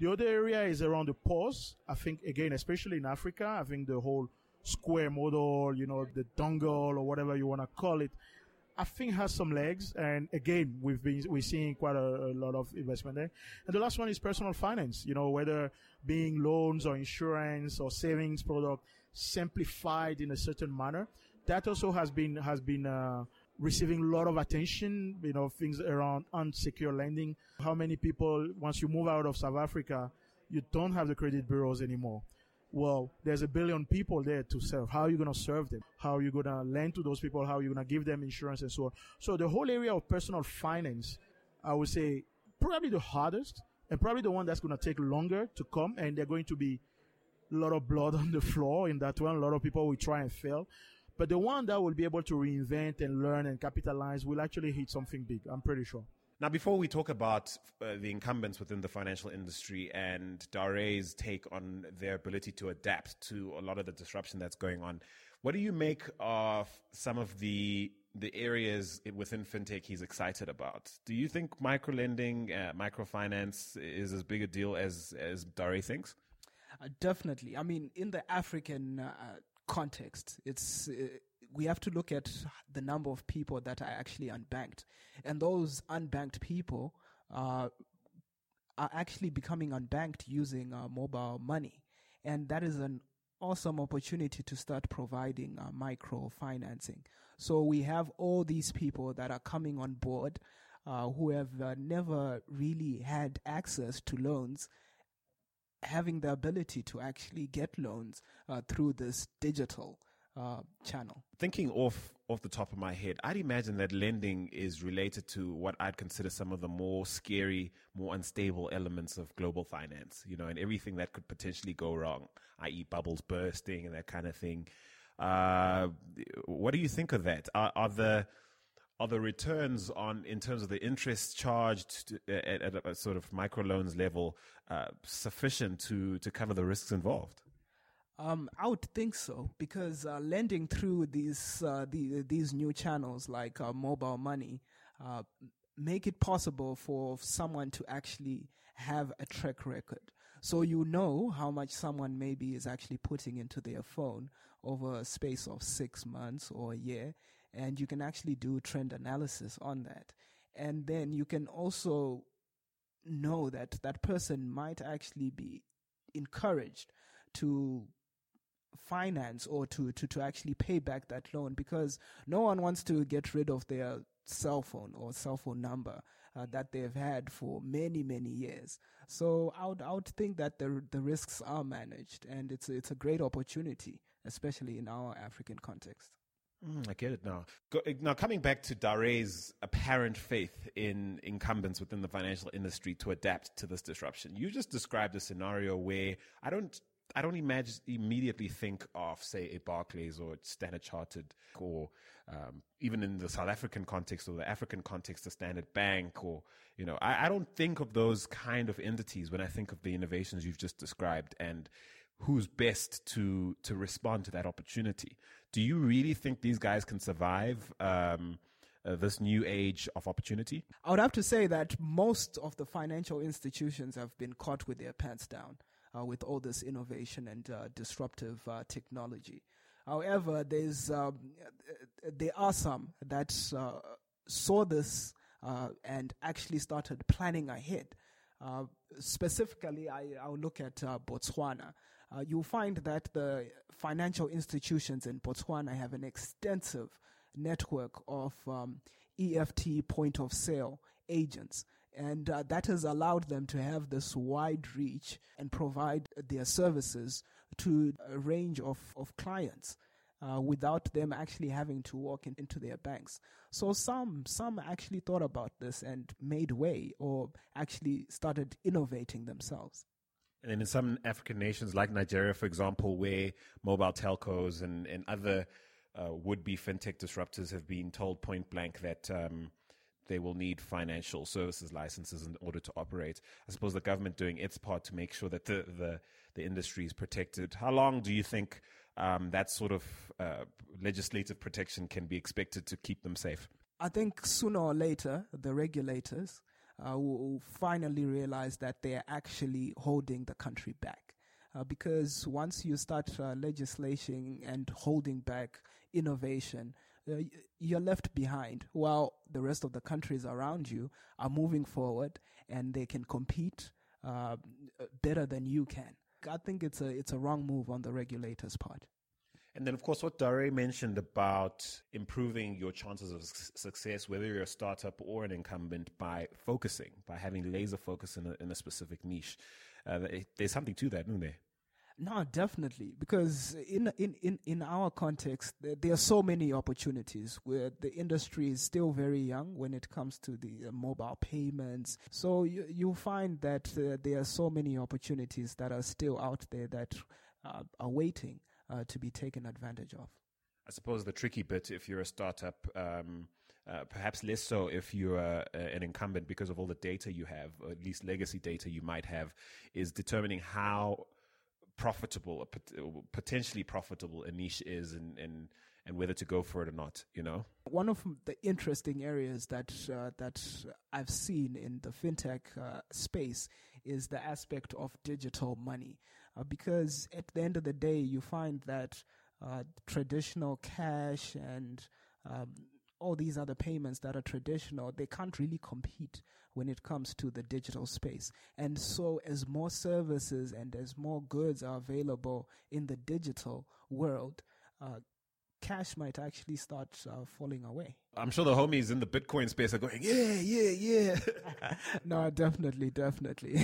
The other area is around the POS. I think, again, especially in Africa, I think the whole square model, you know, the dongle or whatever you want to call it, I think has some legs. And again, we've been, we're seeing quite a, a lot of investment there. And the last one is personal finance, you know, whether being loans or insurance or savings product simplified in a certain manner. That also has been, has been, uh, receiving a lot of attention, you know, things around unsecured lending. How many people, once you move out of South Africa, you don't have the credit bureaus anymore. Well, there's a billion people there to serve. How are you going to serve them? How are you going to lend to those people? How are you going to give them insurance and so on? So the whole area of personal finance, I would say, probably the hardest and probably the one that's going to take longer to come. And there are going to be a lot of blood on the floor in that one. A lot of people will try and fail. But the one that will be able to reinvent and learn and capitalize will actually hit something big, I'm pretty sure. Now, before we talk about uh, the incumbents within the financial industry and Daré's take on their ability to adapt to a lot of the disruption that's going on, what do you make of some of the the areas within fintech he's excited about? Do you think microlending, uh, microfinance is as big a deal as, as Daré thinks? Uh, definitely. I mean, in the African uh, context, it's... Uh, we have to look at the number of people that are actually unbanked. And those unbanked people uh, are actually becoming unbanked using uh, mobile money. And that is an awesome opportunity to start providing uh, microfinancing. So we have all these people that are coming on board uh, who have uh, never really had access to loans, having the ability to actually get loans uh, through this digital Uh, channel. Thinking off, off the top of my head, I'd imagine that lending is related to what I'd consider some of the more scary, more unstable elements of global finance, you know, and everything that could potentially go wrong, that is bubbles bursting and that kind of thing. Uh, what do you think of that? Are, are the are the returns on in terms of the interest charged to, at, at a sort of microloans level uh, sufficient to to cover the risks involved? Um, I would think so, because uh, lending through these uh, the, these new channels like uh, mobile money uh, make it possible for someone to actually have a track record. So you know how much someone maybe is actually putting into their phone over a space of six months or a year, and you can actually do trend analysis on that. And then you can also know that that person might actually be encouraged to finance or to, to, to actually pay back that loan, because no one wants to get rid of their cell phone or cell phone number uh, that they've had for many, many years. So I would, I would think that the the risks are managed, and it's, it's a great opportunity, especially in our African context. Mm, I get it now. Go, now, coming back to Daré's apparent faith in incumbents within the financial industry to adapt to this disruption, you just described a scenario where I don't I don't imagine immediately think of, say, a Barclays or Standard Chartered, or um, even in the South African context or the African context, the Standard Bank, or, you know, I, I don't think of those kind of entities when I think of the innovations you've just described and who's best to to respond to that opportunity. Do you really think these guys can survive um Uh, this new age of opportunity? I would have to say that most of the financial institutions have been caught with their pants down uh, with all this innovation and uh, disruptive uh, technology. However, there's um, there are some that uh, saw this uh, and actually started planning ahead. Uh, specifically, I, I'll look at uh, Botswana. Uh, you'll find that the financial institutions in Botswana have an extensive network of um, E F T point of sale agents, and uh, that has allowed them to have this wide reach and provide their services to a range of, of clients uh, without them actually having to walk in, into their banks. So some some actually thought about this and made way, or actually started innovating themselves. And then in some African nations like Nigeria, for example, where mobile telcos and, and other Uh, would-be fintech disruptors have been told point blank that um, they will need financial services licenses in order to operate. I suppose the government doing its part to make sure that the the, the industry is protected. How long do you think um, that sort of uh, legislative protection can be expected to keep them safe? I think sooner or later, the regulators uh, will finally realize that they are actually holding the country back. uh, because once you start uh, legislating and holding back innovation, uh, you're left behind while the rest of the countries around you are moving forward and they can compete uh, better than you can. I think it's a it's a wrong move on the regulator's part. And then, of course, what Dare mentioned about improving your chances of su- success, whether you're a startup or an incumbent, by focusing, by having laser focus in a, in a specific niche. Uh, it, there's something to that, isn't there? No, definitely, because in in in in our context, there are so many opportunities where the industry is still very young when it comes to the mobile payments. So you you find that uh, there are so many opportunities that are still out there that uh, are waiting uh, to be taken advantage of. I suppose the tricky bit if you're a startup, um, uh, perhaps less so if you're uh, an incumbent, because of all the data you have, or at least legacy data you might have, is determining how profitable, potentially profitable a niche is and, and, and whether to go for it or not, you know? One of the interesting areas that uh, that I've seen in the fintech uh, space is the aspect of digital money. Uh, because at the end of the day, you find that uh, traditional cash and um, all these other payments that are traditional, they can't really compete when it comes to the digital space. And so as more services and as more goods are available in the digital world, uh, cash might actually start uh, falling away. I'm sure the homies in the Bitcoin space are going, yeah, yeah, yeah. No, definitely, definitely.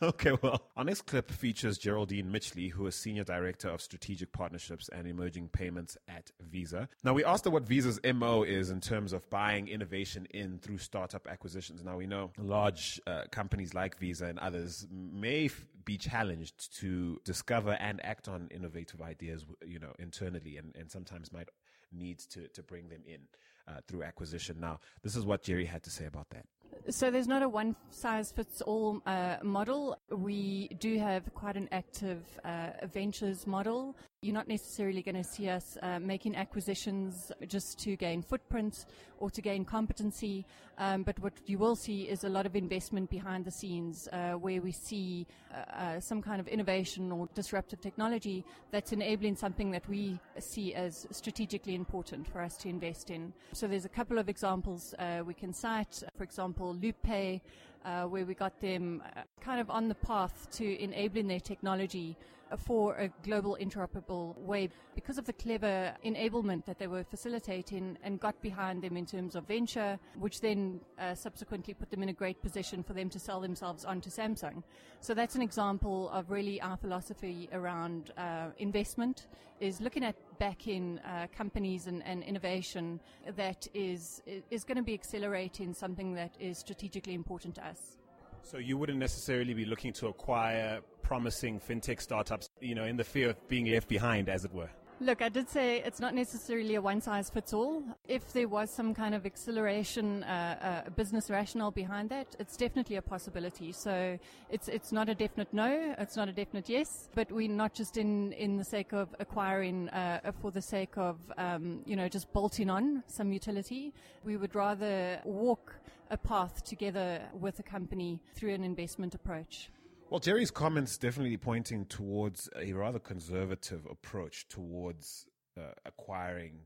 Okay, well, our next clip features Geraldine Mitchley, who is Senior Director of Strategic Partnerships and Emerging Payments at Visa. Now, we asked her what Visa's M O is in terms of buying innovation in through startup acquisitions. Now, we know large uh, companies like Visa and others may f- be challenged to discover and act on innovative ideas, you know, internally, and, and sometimes might need to, to bring them in. Uh, through acquisition. Now, this is what Jerry had to say about that. So there's not a one-size-fits-all uh, model. We do have quite an active uh, ventures model. You're not necessarily going to see us uh, making acquisitions just to gain footprint or to gain competency, um, but what you will see is a lot of investment behind the scenes uh, where we see uh, uh, some kind of innovation or disruptive technology that's enabling something that we see as strategically important for us to invest in. So there's a couple of examples uh, we can cite. For example, LoopPay, uh, where we got them uh, kind of on the path to enabling their technology for a global interoperable way because of the clever enablement that they were facilitating, and got behind them in terms of venture, which then uh, subsequently put them in a great position for them to sell themselves on to Samsung. So that's an example of really our philosophy around uh, investment, is looking at back in uh, companies and, and innovation that is is going to be accelerating something that is strategically important to us. So you wouldn't necessarily be looking to acquire promising fintech startups, you know, in the fear of being left behind, as it were? Look, I did say it's not necessarily a one-size-fits-all. If there was some kind of acceleration, uh, uh, business rationale behind that, it's definitely a possibility. So it's it's not a definite no, it's not a definite yes, but we're not just in, in the sake of acquiring uh, for the sake of, um, you know, just bolting on some utility. We would rather walk a path together with a company through an investment approach. Well, Jerry's comments definitely pointing towards a rather conservative approach towards uh, acquiring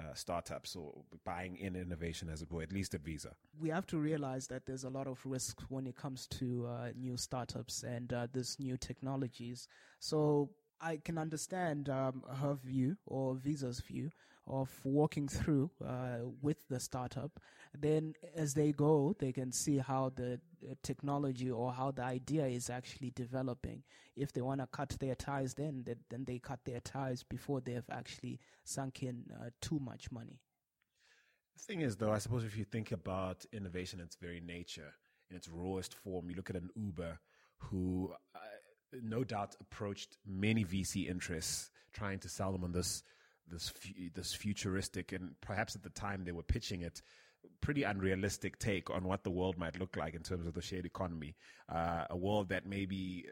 uh, startups or buying in innovation, as it were, at least at Visa. We have to realize that there's a lot of risk when it comes to uh, new startups and uh, these new technologies. So I can understand um, her view, or Visa's view, of walking through uh, with the startup. Then as they go, they can see how the technology or how the idea is actually developing. If they want to cut their ties, then they, then they cut their ties before they have actually sunk in uh, too much money. The thing is, though, I suppose if you think about innovation in its very nature, in its rawest form, you look at an Uber who... Uh, no doubt approached many V C interests trying to sell them on this this fu- this futuristic, and perhaps at the time they were pitching it, pretty unrealistic take on what the world might look like in terms of the shared economy. Uh, a world that maybe,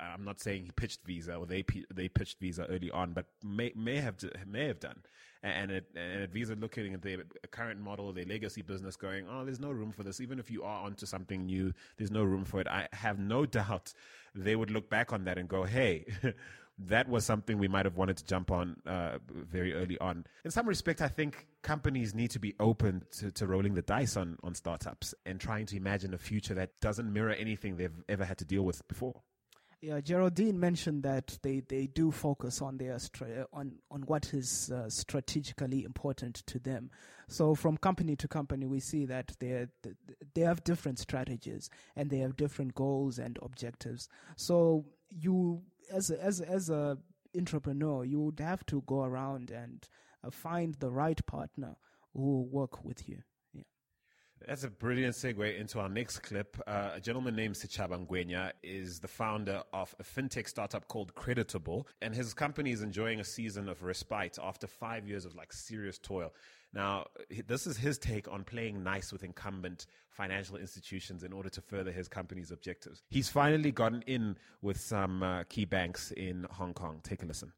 I'm not saying he pitched Visa or they they pitched Visa early on, but may may have may have done. And at, and at Visa looking at their current model, their legacy business, going, oh, there's no room for this. Even if you are onto something new, there's no room for it. I have no doubt they would look back on that and go, hey, that was something we might have wanted to jump on uh, very early on. In some respect, I think companies need to be open to, to rolling the dice on, on startups and trying to imagine a future that doesn't mirror anything they've ever had to deal with before. Yeah, Geraldine mentioned that they, they do focus on their stra- on on what is uh, strategically important to them. So from company to company, we see that they they have different strategies and they have different goals and objectives. So you as a, as as a entrepreneur, you would have to go around and find the right partner who will work with you. That's a brilliant segue into our next clip. Uh, a gentleman named Sichaba Ngwenya is the founder of a fintech startup called Creditable, and his company is enjoying a season of respite after five years of like serious toil. Now, this is his take on playing nice with incumbent financial institutions in order to further his company's objectives. He's finally gotten in with some uh, key banks in Hong Kong. Take a listen.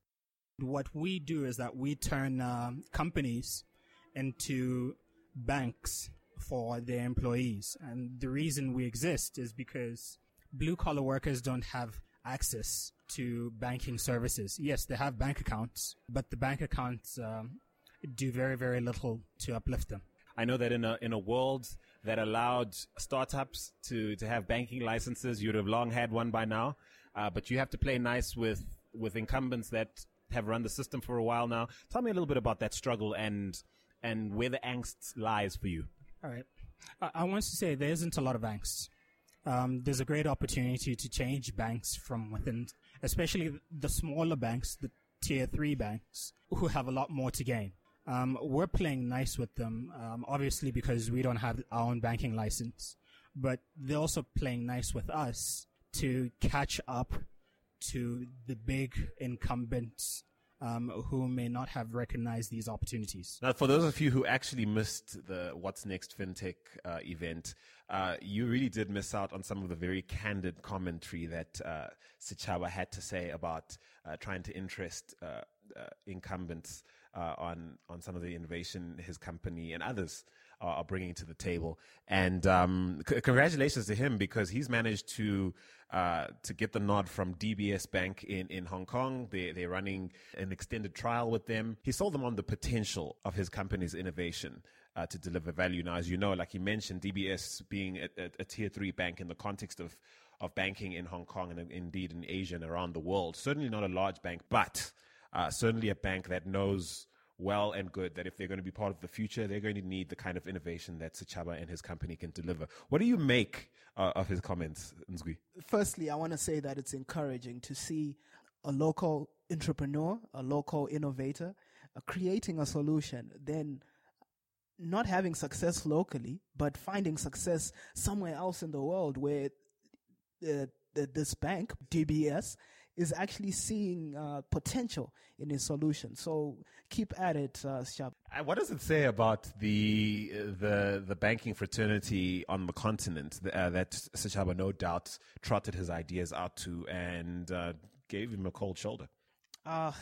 What we do is that we turn um, companies into banks for their employees. And the reason we exist is because blue-collar workers don't have access to banking services. Yes, they have bank accounts, but the bank accounts um, do very, very little to uplift them. I know that in a in a world that allowed startups to, to have banking licenses, you'd have long had one by now, uh, but you have to play nice with, with incumbents that have run the system for a while now. Tell me a little bit about that struggle and and where the angst lies for you. All right. I want to say there isn't a lot of banks. Um, there's a great opportunity to change banks from within, especially the smaller banks, the tier three banks, who have a lot more to gain. Um, we're playing nice with them, um, obviously because we don't have our own banking license, but they're also playing nice with us to catch up to the big incumbents, Um, who may not have recognized these opportunities. Now, for those of you who actually missed the What's Next FinTech uh, event, uh, you really did miss out on some of the very candid commentary that uh, Sichaba had to say about uh, trying to interest uh, uh, incumbents uh, on on some of the innovation his company and others are, are bringing to the table. And um, c- congratulations to him, because he's managed to uh, to get the nod from D B S Bank in, in Hong Kong. They, they're running an extended trial with them. He sold them on the potential of his company's innovation uh, to deliver value. Now, as you know, like you mentioned, D B S being a, a, a tier three bank in the context of, of banking in Hong Kong and indeed in Asia and around the world, certainly not a large bank, but uh, certainly a bank that knows well and good that if they're going to be part of the future, they're going to need the kind of innovation that Sichaba and his company can deliver. What do you make uh, of his comments, Nzwi? Firstly, I want to say that it's encouraging to see a local entrepreneur, a local innovator, uh, creating a solution, then not having success locally, but finding success somewhere else in the world where uh, this bank, D B S, is actually seeing uh, potential in his solution. So keep at it, uh, Shab. What does it say about the the the banking fraternity on the continent uh, that Sichaba no doubt trotted his ideas out to and uh, gave him a cold shoulder? Uh,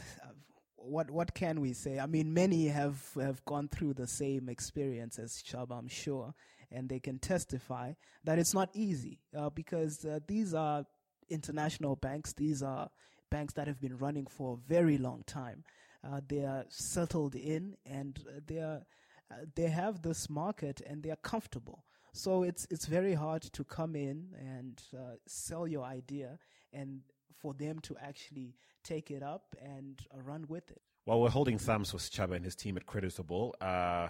what what can we say? I mean, many have, have gone through the same experience as Sichaba, I'm sure, and they can testify that it's not easy uh, because uh, these are international banks. These are banks that have been running for a very long time. Uh, they are settled in, and they are uh, they have this market, and they are comfortable. So it's it's very hard to come in and uh, sell your idea, and for them to actually take it up and uh, run with it. Well, we're holding thumbs for Sichaba and his team at Creditable. Uh,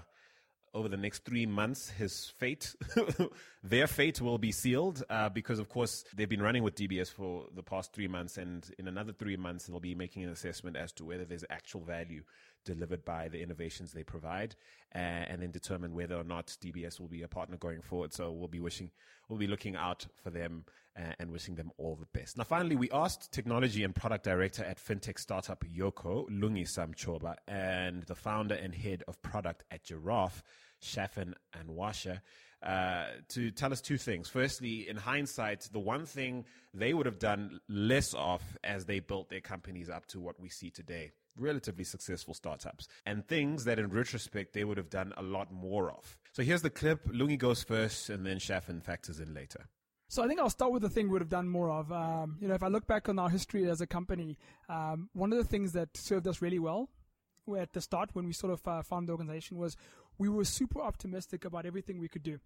Over the next three months, his fate, their fate will be sealed uh, because, of course, they've been running with D B S for the past three months. And in another three months, they'll be making an assessment as to whether there's actual value delivered by the innovations they provide, uh, and then determine whether or not D B S will be a partner going forward. So we'll be wishing, we'll be looking out for them uh, and wishing them all the best. Now, finally, we asked technology and product director at fintech startup Yoko, Lungi Samchoba, and the founder and head of product at Giraffe, Shafin and Washa, uh, to tell us two things. Firstly, in hindsight, the one thing they would have done less of as they built their companies up to what we see today, relatively successful startups, and things that in retrospect they would have done a lot more of. So here's the clip. Lungi goes first and then Shafin factors in later. So I think I'll start with the thing we would have done more of. Um, you know, if I look back on our history as a company, um, one of the things that served us really well at the start when we sort of uh, founded the organization was we were super optimistic about everything we could do,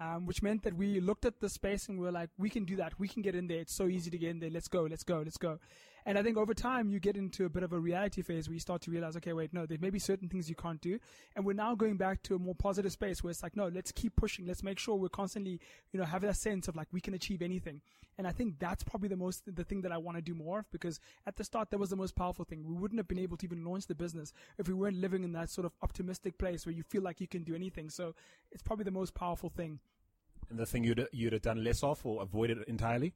um, which meant that we looked at the space and we were like, we can do that. We can get in there. It's so easy to get in there. Let's go, let's go, let's go. And I think over time you get into a bit of a reality phase where you start to realize, okay, wait, no, there may be certain things you can't do. And we're now going back to a more positive space where it's like, no, let's keep pushing. Let's make sure we're constantly, you know, have that sense of like, we can achieve anything. And I think that's probably the most, the thing that I want to do more of, because at the start, that was the most powerful thing. We wouldn't have been able to even launch the business if we weren't living in that sort of optimistic place where you feel like you can do anything. So it's probably the most powerful thing. And the thing you'd, you'd have done less of or avoided entirely?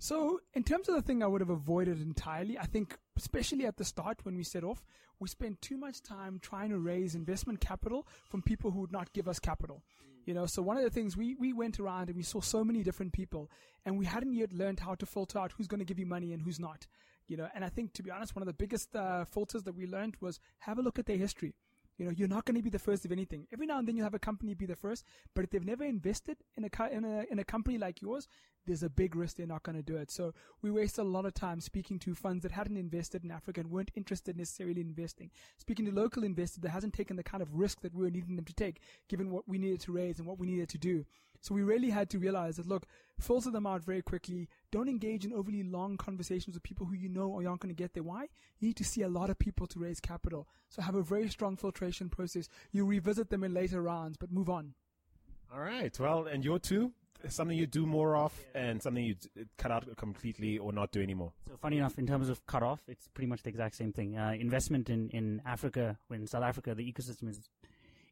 So in terms of the thing I would have avoided entirely, I think especially at the start when we set off, we spent too much time trying to raise investment capital from people who would not give us capital. You know, so one of the things we, we went around and we saw so many different people and we hadn't yet learned how to filter out who's going to give you money and who's not. You know, and I think to be honest, one of the biggest uh, filters that we learned was have a look at their history. You know, you're not going to be the first of anything. Every now and then you'll have a company be the first, but if they've never invested in a co- in a in a company like yours, there's a big risk they're not going to do it. So we wasted a lot of time speaking to funds that hadn't invested in Africa and weren't interested necessarily in investing, speaking to local investors that hasn't taken the kind of risk that we were needing them to take, given what we needed to raise and what we needed to do. So we really had to realize that, look, filter them out very quickly. Don't engage in overly long conversations with people who you know are not going to get there. Why? You need to see a lot of people to raise capital. So have a very strong filtration process. You revisit them in later rounds, but move on. All right. Well, and you're too? Something you do more of, yeah, and something you cut out completely or not do anymore. So funny enough, in terms of cut off, it's pretty much the exact same thing. Uh, investment in, in Africa, in South Africa, the ecosystem is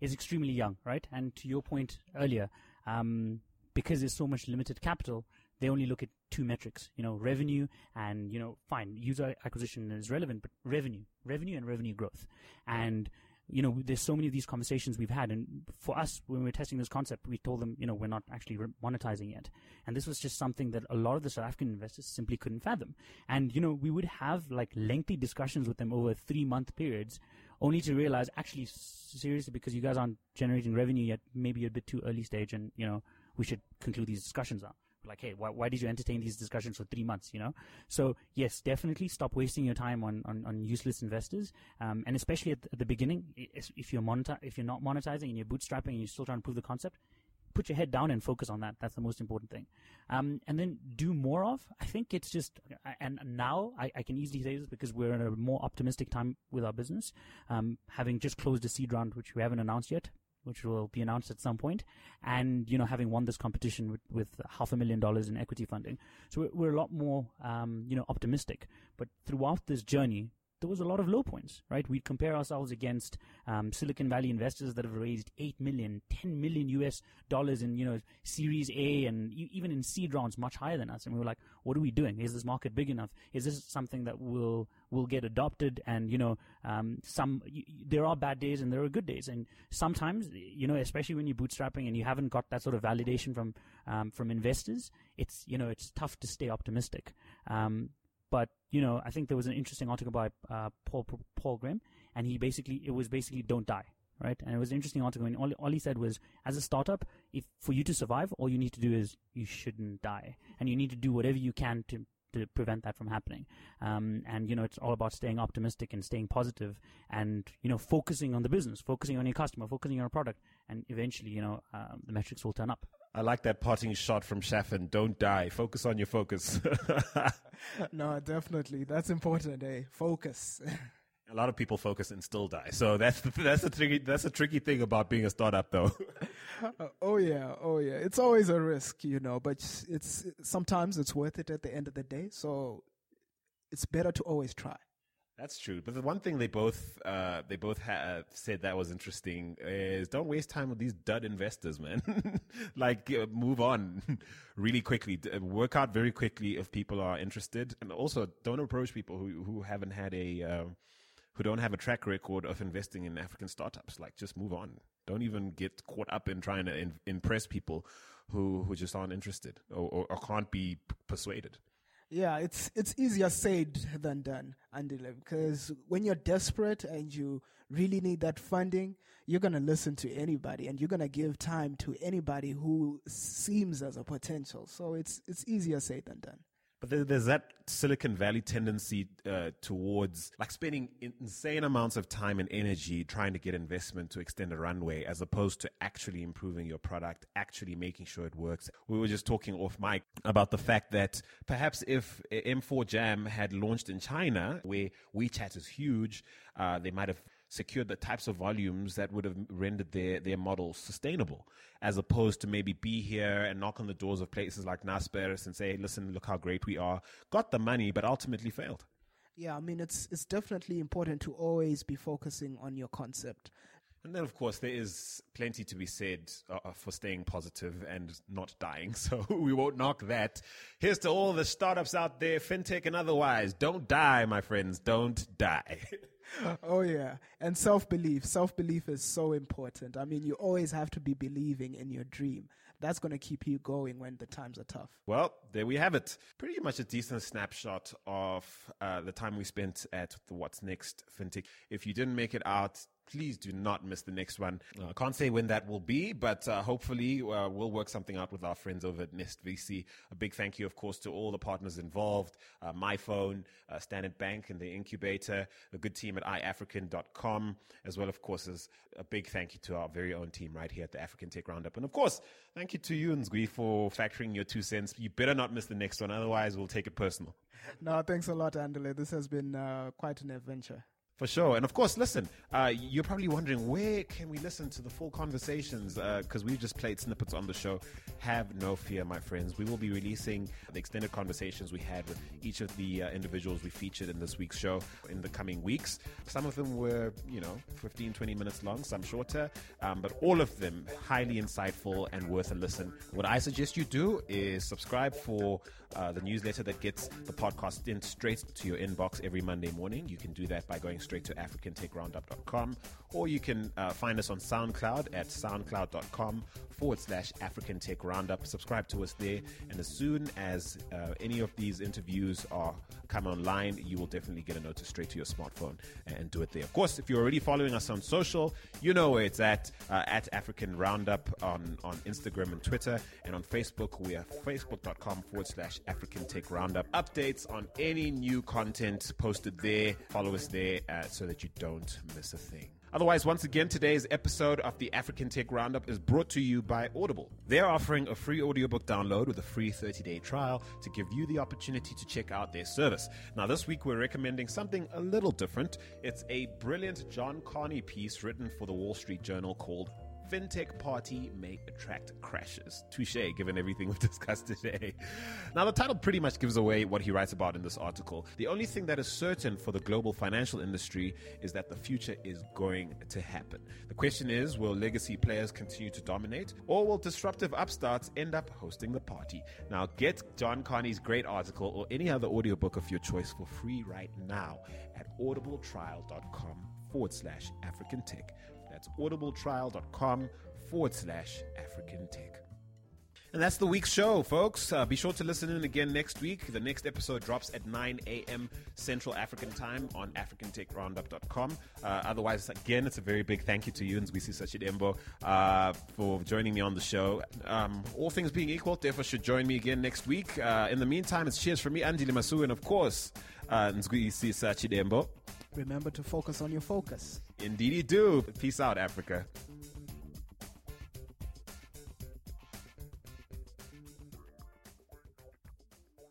is extremely young, right? And to your point earlier, um, because there's so much limited capital, they only look at two metrics, you know, revenue and, you know, fine, user acquisition is relevant, but revenue, revenue and revenue growth. And you know, there's so many of these conversations we've had. And for us, when we were testing this concept, we told them, you know, we're not actually monetizing yet. And this was just something that a lot of the South African investors simply couldn't fathom. And, you know, we would have like lengthy discussions with them over three month periods only to realize, actually, seriously, because you guys aren't generating revenue yet, maybe you're a bit too early stage and, you know, we should conclude these discussions now. Like, hey, why, why did you entertain these discussions for three months, you know? So, yes, definitely stop wasting your time on, on, on useless investors. Um, and especially at the, at the beginning, if you're monetize, if you're not monetizing and you're bootstrapping and you're still trying to prove the concept, put your head down and focus on that. That's the most important thing. Um, and then do more of, I think it's just, and now I, I can easily say this because we're in a more optimistic time with our business, um, having just closed a seed round, which we haven't announced yet, which will be announced at some point, and, you know, having won this competition with, with half a million dollars in equity funding. So we're, we're a lot more, um, you know, optimistic. But throughout this journey, there was a lot of low points, right? We'd compare ourselves against um, Silicon Valley investors that have raised eight million, ten million U S dollars in, you know, Series A and even in seed rounds much higher than us. And we were like, what are we doing? Is this market big enough? Is this something that will will get adopted? And, you know, um, some y- there are bad days and there are good days. And sometimes, you know, especially when you're bootstrapping and you haven't got that sort of validation from um, from investors, it's, you know, it's tough to stay optimistic. Um, but you know, I think there was an interesting article by uh, Paul Paul Graham, and he basically, it was basically don't die, right? And it was an interesting article, and all, all he said was, as a startup, if for you to survive, all you need to do is you shouldn't die, and you need to do whatever you can to to prevent that from happening. Um, and you know, it's all about staying optimistic and staying positive, and you know, focusing on the business, focusing on your customer, focusing on your product, and eventually, you know, um, the metrics will turn up. I like that parting shot from Shafin. Don't die. Focus on your focus. No, definitely. That's important, eh? Focus. A lot of people focus and still die. So that's the, that's a tricky that's a tricky thing about being a startup, though. Oh yeah, oh yeah. It's always a risk, you know. But it's sometimes it's worth it at the end of the day. So it's better to always try. That's true. But the one thing they both uh, they both ha- said that was interesting is don't waste time with these dud investors, man. Like, move on really quickly. Work out very quickly if people are interested. And also, don't approach people who, who haven't had a... Uh, who don't have a track record of investing in African startups. Like, just move on. Don't even get caught up in trying to in- impress people who, who just aren't interested or, or, or can't be p- persuaded. Yeah, it's it's easier said than done, Andile, because when you're desperate and you really need that funding, you're going to listen to anybody and you're going to give time to anybody who seems as a potential. So it's it's easier said than done. But there's that Silicon Valley tendency uh, towards like spending insane amounts of time and energy trying to get investment to extend a runway as opposed to actually improving your product, actually making sure it works. We were just talking off mic about the fact that perhaps if M four Jam had launched in China, where WeChat is huge, uh, they might have secured the types of volumes that would have rendered their, their model sustainable, as opposed to maybe be here and knock on the doors of places like Naspers and say, listen, look how great we are. Got the money, but ultimately failed. Yeah, I mean, it's it's definitely important to always be focusing on your concept. And then, of course, there is plenty to be said uh, for staying positive and not dying. So we won't knock that. Here's to all the startups out there, fintech and otherwise. Don't die, my friends. Don't die. Oh, yeah. And self-belief. Self-belief is so important. I mean, you always have to be believing in your dream. That's going to keep you going when the times are tough. Well, there we have it. Pretty much a decent snapshot of uh, the time we spent at the What's Next Fintech. If you didn't make it out, please do not miss the next one. I uh, can't say when that will be, but uh, hopefully uh, we'll work something out with our friends over at Nest V C. A big thank you, of course, to all the partners involved, uh, MyPhone, uh, Standard Bank and the incubator, the good team at i African dot com, as well, of course, as a big thank you to our very own team right here at the African Tech Roundup. And, of course, thank you to you, Nzwi, for factoring your two cents. You better not miss the next one, otherwise we'll take it personal. No, thanks a lot, Andile. This has been uh, quite an adventure. For sure. And of course, listen, uh, you're probably wondering, where can we listen to the full conversations? Because uh, we've just played snippets on the show. Have no fear, my friends. We will be releasing the extended conversations we had with each of the uh, individuals we featured in this week's show in the coming weeks. Some of them were, you know, fifteen, twenty minutes long, some shorter, um, but all of them highly insightful and worth a listen. What I suggest you do is subscribe for uh, the newsletter that gets the podcast in straight to your inbox every Monday morning. You can do that by going straight to african tech roundup dot com, or you can uh, find us on SoundCloud at soundcloud.com forward slash African Tech Roundup. Subscribe to us there, and as soon as uh, any of these interviews are come online, you will definitely get a notice straight to your smartphone and do it there. Of course, if you're already following us on social, you know where it's at, uh, at African Roundup on, on Instagram and Twitter, and on Facebook, we are facebook.com forward slash African Tech Roundup. Updates on any new content posted there, follow us there, Uh, so that you don't miss a thing. Otherwise, once again, today's episode of the African Tech Roundup is brought to you by Audible. They're offering a free audiobook download with a free thirty-day trial to give you the opportunity to check out their service. Now, this week, we're recommending something a little different. It's a brilliant John Carney piece written for the Wall Street Journal called Fintech Party May Attract Crashes. Touché, given everything we've discussed today. Now, the title pretty much gives away what he writes about in this article. The only thing that is certain for the global financial industry is that the future is going to happen. The question is, will legacy players continue to dominate, or will disruptive upstarts end up hosting the party? Now, get John Carney's great article or any other audiobook of your choice for free right now at audible trial dot com forward slash African Tech. That's audible trial dot com forward slash African Tech. And that's the week's show, folks. Uh, be sure to listen in again next week. The next episode drops at nine a.m. Central African Time on african tech roundup dot com. Uh, otherwise, again, it's a very big thank you to you, Nzwisisa Sachidembo, uh, for joining me on the show. Um, all things being equal, Tefo should join me again next week. Uh, in the meantime, it's cheers from me, Andile Masuku, and of course, uh, Nzwisisa Sachidembo. Remember to focus on your focus. Indeed you do. Peace out, Africa.